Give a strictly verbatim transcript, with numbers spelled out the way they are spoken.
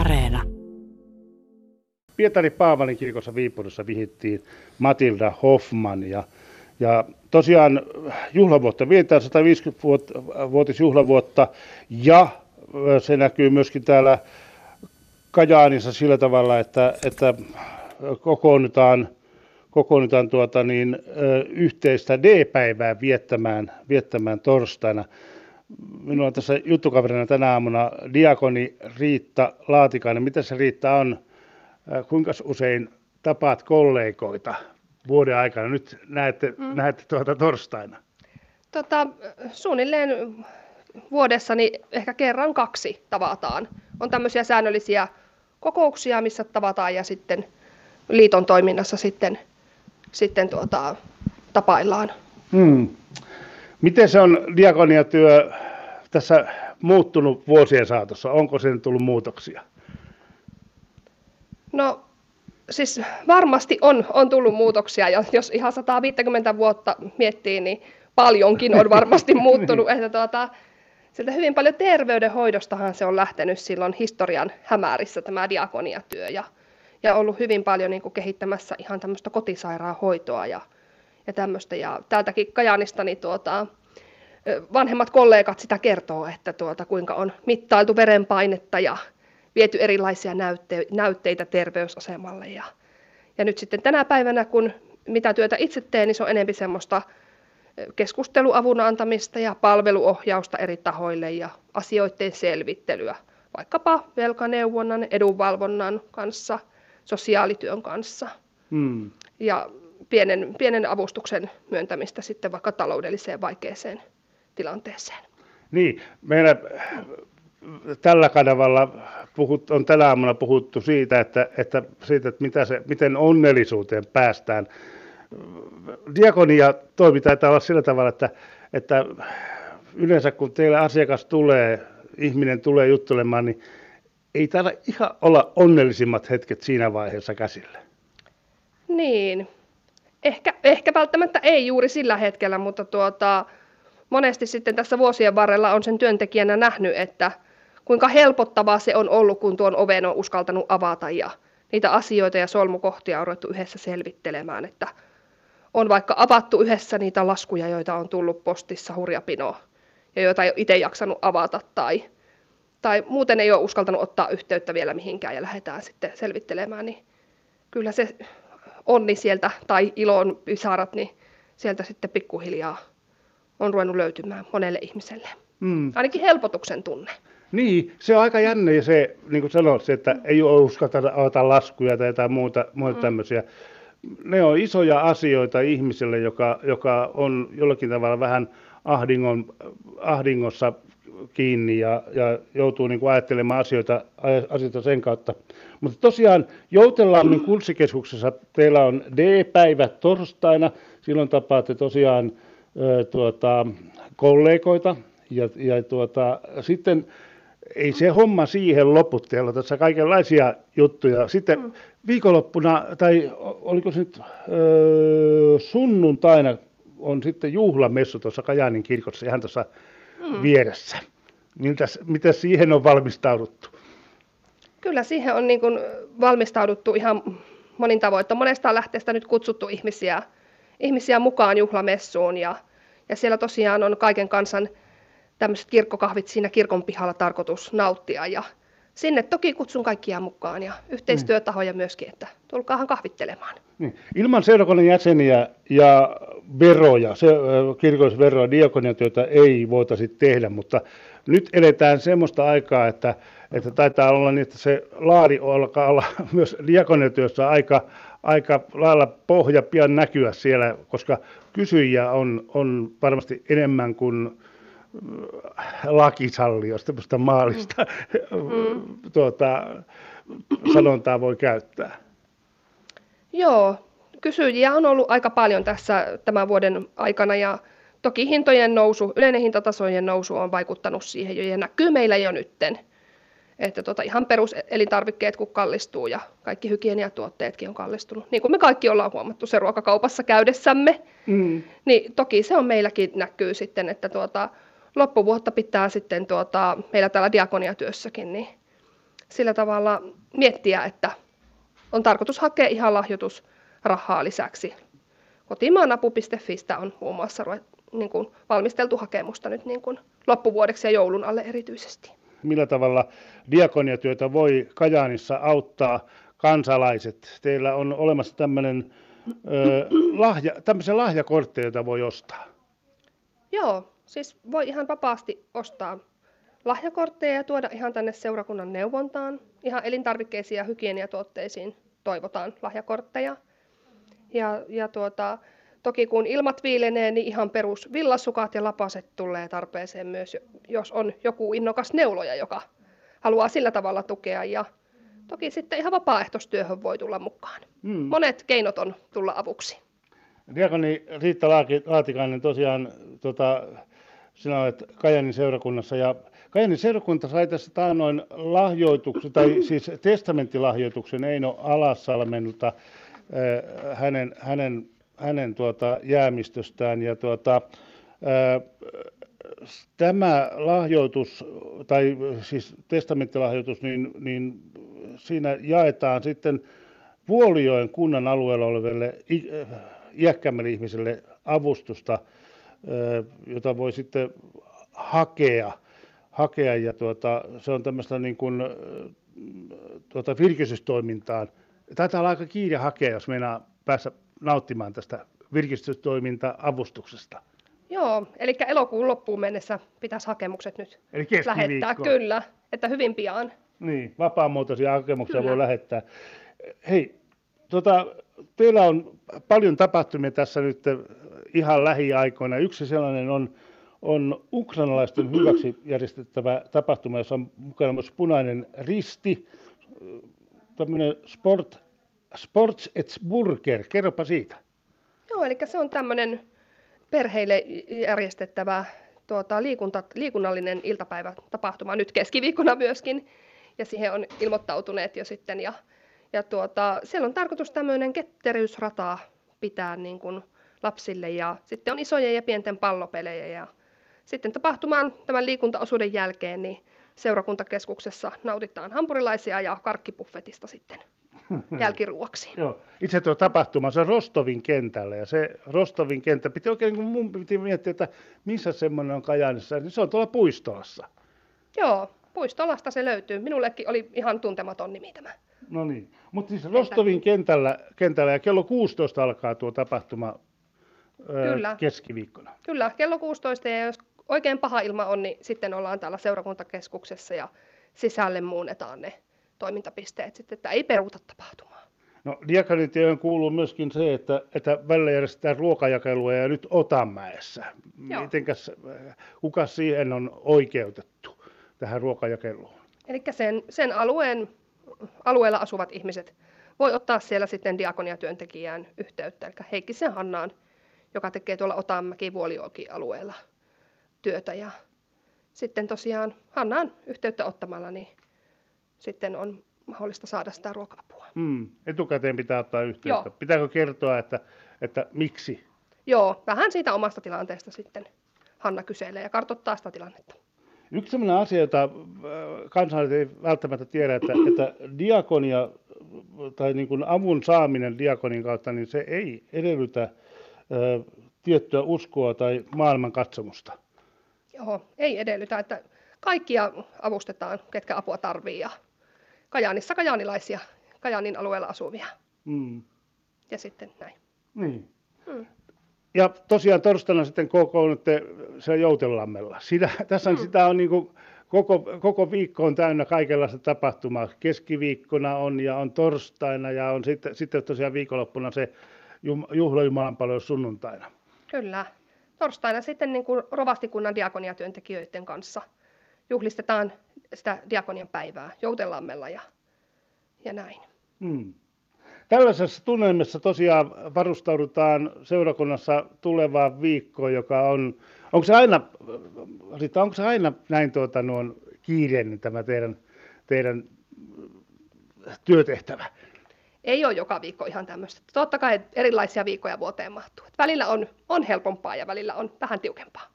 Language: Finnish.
Areena. Pietari Paavalin kirkossa Viipurissa vihittiin Matilda Hoffman. Ja, ja tosiaan juhlavuotta vietetään, sataviisikymmentävuotisjuhlavuotta. Ja se näkyy myöskin täällä Kajaanissa sillä tavalla, että, että kokoonnutaan, kokoonnutaan tuota niin, yhteistä D-päivää viettämään, viettämään torstaina. Minulla on tässä juttukaverina tänä aamuna diakoni Riitta Laatikainen. Mitä se Riitta on? Kuinka usein tapaat kollegoita vuoden aikana? Nyt näette, mm. näette tuota torstaina. Tota, suunnilleen vuodessa niin ehkä kerran kaksi tavataan. On tämmöisiä säännöllisiä kokouksia, missä tavataan ja sitten liiton toiminnassa sitten, sitten tuota, tapaillaan. Mm. Miten se on diakoniatyö tässä muuttunut vuosien saatossa? Onko sen tullut muutoksia? No siis varmasti on, on tullut muutoksia. Jos ihan sataviisikymmentä vuotta miettii, niin paljonkin on varmasti muuttunut. Että tuota, sieltä hyvin paljon terveydenhoidostahan se on lähtenyt silloin historian hämärissä tämä diakoniatyö. Ja, ja ollut hyvin paljon niin kuin kehittämässä ihan tämmöistä kotisairaanhoitoa ja Ja, ja täältäkin Kajaanista niin tuota, vanhemmat kollegat sitä kertoo, että tuota, kuinka on mittailtu verenpainetta ja viety erilaisia näytte- näytteitä terveysasemalle. Ja, ja nyt sitten tänä päivänä, kun mitä työtä itse teen, niin se on enemmän semmoista keskusteluavun antamista ja palveluohjausta eri tahoille ja asioiden selvittelyä, vaikkapa velkaneuvonnan, edunvalvonnan kanssa, sosiaalityön kanssa. Mm. Ja Pienen, pienen avustuksen myöntämistä sitten vaikka taloudelliseen vaikeeseen tilanteeseen. Niin, meillä tällä kanavalla puhut, on tänä aamuna puhuttu siitä, että, että, siitä, että mitä se, miten onnellisuuteen päästään. Diakonia toimi taitaa olla sillä tavalla, että, että yleensä kun teillä asiakas tulee, ihminen tulee juttelemaan, niin ei taida ihan olla onnellisimmat hetket siinä vaiheessa käsillä. Niin. Ehkä, ehkä välttämättä ei juuri sillä hetkellä, mutta tuota, monesti sitten tässä vuosien varrella on sen työntekijänä nähnyt, että kuinka helpottavaa se on ollut, kun tuon oven on uskaltanut avata ja niitä asioita ja solmukohtia on ruvettu yhdessä selvittelemään, että on vaikka avattu yhdessä niitä laskuja, joita on tullut postissa hurjapinoa ja joita ei ole itse jaksanut avata tai, tai muuten ei ole uskaltanut ottaa yhteyttä vielä mihinkään ja lähdetään sitten selvittelemään, niin kyllä se onni sieltä, tai ilon pisarat, niin sieltä sitten pikkuhiljaa on ruvennut löytymään monelle ihmiselle. Mm. Ainakin helpotuksen tunne. Niin, se on aika jännä ja se, niin kuin sanoit, että mm. ei ole uskata avata laskuja tai jotain muuta, muuta mm. tämmöisiä. Ne on isoja asioita ihmiselle, joka, joka on jollakin tavalla vähän ahdingon, ahdingossa kiinni ja, ja joutuu niin kuin ajattelemaan asioita, asioita sen kautta. Mutta tosiaan Joutenlammen kurssikeskuksessa teillä on D-päivä torstaina. Silloin tapaatte tosiaan ö, tuota, kollegoita ja, ja tuota, sitten ei se homma siihen lopu. Teillä on tässä kaikenlaisia juttuja. Sitten viikonloppuna tai oliko se nyt ö, sunnuntaina on sitten juhlamessu tuossa Kajaanin kirkossa ihan tuossa vieressä. Miltäs, mitä siihen on valmistauduttu? Kyllä siihen on niin kuin valmistauduttu ihan monin tavoin. Monesta lähteestä nyt kutsuttu ihmisiä, ihmisiä mukaan juhlamessuun. Ja, ja siellä tosiaan on kaiken kansan tämmöiset kirkkokahvit siinä kirkon pihalla tarkoitus nauttia. Ja sinne toki kutsun kaikkia mukaan ja yhteistyötahoja myöskin, että tulkaahan kahvittelemaan. Niin. Ilman seurakunnan jäseniä ja veroja, se, kirkollisveroa, diakoniatyötä ei voitaisi tehdä, mutta nyt eletään semmoista aikaa, että, että taitaa olla niin, että se laari alkaa olla myös diakoniatyössä aika, aika lailla pohja pian näkyä siellä, koska kysyjiä on, on varmasti enemmän kuin lakisallios, tämmöistä maalista mm. tuota, sanontaa voi käyttää. Joo, kysyjiä on ollut aika paljon tässä tämän vuoden aikana ja toki hintojen nousu, yleinen hintatasojen nousu on vaikuttanut siihen jo ja näkyy meillä jo nytten. Että tota, ihan peruselintarvikkeet kun kallistuu ja kaikki hygieniatuotteetkin on kallistunut. Niin kuin me kaikki ollaan huomattu se ruokakaupassa käydessämme, mm. niin toki se on meilläkin näkyy sitten, että tuota, loppuvuotta pitää sitten tuota, meillä täällä diakoniatyössäkin niin sillä tavalla miettiä, että on tarkoitus hakea ihan lahjoitusrahaa lisäksi. Kotimaanapu piste fistä on muun muassa niin kuin valmisteltu hakemusta nyt niin kuin loppuvuodeksi ja joulun alle erityisesti. Millä tavalla diakoniatyötä voi Kajaanissa auttaa kansalaiset? Teillä on olemassa tämmöinen ö, lahja, tämmöisiä lahjakortteja, joita voi ostaa. Joo, siis voi ihan vapaasti ostaa lahjakortteja ja tuoda ihan tänne seurakunnan neuvontaan. Ihan elintarvikkeisiin ja hygieniatuotteisiin toivotaan lahjakortteja. Ja, ja tuota, toki kun ilmat viilenee, niin ihan perus villasukat ja lapaset tulee tarpeeseen myös, jos on joku innokas neuloja, joka haluaa sillä tavalla tukea. Ja toki sitten ihan vapaaehtoistyöhön voi tulla mukaan. Hmm. Monet keinot on tulla avuksi. Diakoni Riitta Laatikainen, tosiaan tota, sinä olet Kajaanin seurakunnassa ja Kajaanin seurakunta sai tässä taannoin lahjoituksen, tai siis testamenttilahjoituksen Eino Alassalmelta hänen, hänen, hänen tuota jäämistöstään. Ja tuota, tämä lahjoitus, tai siis testamenttilahjoitus, niin, niin siinä jaetaan sitten Vuolijoen kunnan alueella oleville iäkkäämmille ihmisille avustusta, jota voi sitten hakea. hakea ja tuota, se on tämmöistä niin kuin tuota virkistystoimintaan. Taitaa olla aika kiire hakea, jos meinaa päästä nauttimaan tästä virkistystoiminta-avustuksesta. Joo, eli elokuun loppuun mennessä pitäisi hakemukset nyt lähettää, kyllä, että hyvin pian. Niin, vapaamuotoisia hakemuksia kyllä voi lähettää. Hei, tuota, teillä on paljon tapahtumia tässä nyt ihan lähiaikoina. Yksi sellainen on on ukrainalaisten hyväksi järjestettävä tapahtuma, jossa on mukana myös Punainen Risti, tämmöinen sport, Sports et Burger. Kerropa siitä. Joo, eli se on tämmöinen perheille järjestettävä tuota, liikunta, liikunnallinen iltapäivätapahtuma, nyt keskiviikkona myöskin, ja siihen on ilmoittautuneet jo sitten. Ja, ja tuota, siellä on tarkoitus tämmöinen ketteryysrata pitää niin kuin lapsille, ja sitten on isojen ja pienten pallopelejä, ja sitten tapahtumaan tämän liikuntaosuuden jälkeen niin seurakuntakeskuksessa nautitaan hampurilaisia ja karkkipuffetista sitten jälkiruoksi. Joo. Itse tuo tapahtuma, se on Rostovin kentällä, ja se Rostovin kenttä piti oikein, kun mun piti miettiä, että missä semmoinen on Kajaanissa, niin se on tuolla Puistolassa. Joo, Puistolasta se löytyy. Minullekin oli ihan tuntematon nimi tämä. No niin, mutta siis Rostovin kentällä, kentällä ja kello kuusitoista alkaa tuo tapahtuma. Kyllä. Keskiviikkona. Kyllä, kello kuusitoista, ja jos oikein paha ilma on, niin sitten ollaan täällä seurakuntakeskuksessa ja sisälle muunnetaan ne toimintapisteet sitten, että ei peruuta tapahtumaa. No, diakonityöhön kuuluu myöskin se, että, että välillä järjestetään ruokajakelua ja nyt Otanmäessä. Mitenkäs, kuka siihen on oikeutettu tähän ruokajakeluun? Eli sen, sen alueen, alueella asuvat ihmiset voi ottaa siellä sitten diakoniatyöntekijään yhteyttä, eli Heikkisen Hannaan, joka tekee tuolla Otanmäki-Vuolijoki alueella työtä. Ja sitten tosiaan Hannaan yhteyttä ottamalla, niin sitten on mahdollista saada sitä ruoka-apua. Mm, etukäteen pitää ottaa yhteyttä. Joo. Pitääkö kertoa, että, että miksi? Joo, vähän siitä omasta tilanteesta sitten Hanna kyselee ja kartoittaa sitä tilannetta. Yksi sellainen asia, jota kansalaiset ei välttämättä tiedä, että, että diakonia tai niin kuin avun saaminen diakonin kautta, niin se ei edellytä tiettyä uskoa tai maailmankatsomusta. Joo, ei edellytä, että kaikkia avustetaan, ketkä apua tarvitsee, ja Kajaanissa kajaanilaisia, Kajaanin alueella asuvia. Mm. Ja sitten näin. Niin. Mm. Ja tosiaan torstaina sitten kokoonnutte siellä Joutenlammella. Sitä, tässä on, mm. sitä on niin kuin koko, koko viikko on täynnä kaikenlaista tapahtumaa. Keskiviikkona on ja on torstaina ja on sitten, sitten tosiaan viikonloppuna se juhlajumalan paljon sunnuntaina. Kyllä. Torstaina sitten niin kuin rovastikunnan diakoniatyöntekijöiden kanssa juhlistetaan sitä diakonian päivää Joutenlammella ja, ja näin. Mm. Tällaisessa tunnelmassa tosiaan varustaudutaan seurakunnassa tulevaan viikkoon, joka on... Onko se aina, Riitta, onko se aina näin tuota, noin kiireinen tämä teidän, teidän työtehtävä? Ei ole joka viikko ihan tämmöistä. Totta kai erilaisia viikkoja vuoteen mahtuu. Välillä on, on helpompaa ja välillä on vähän tiukempaa.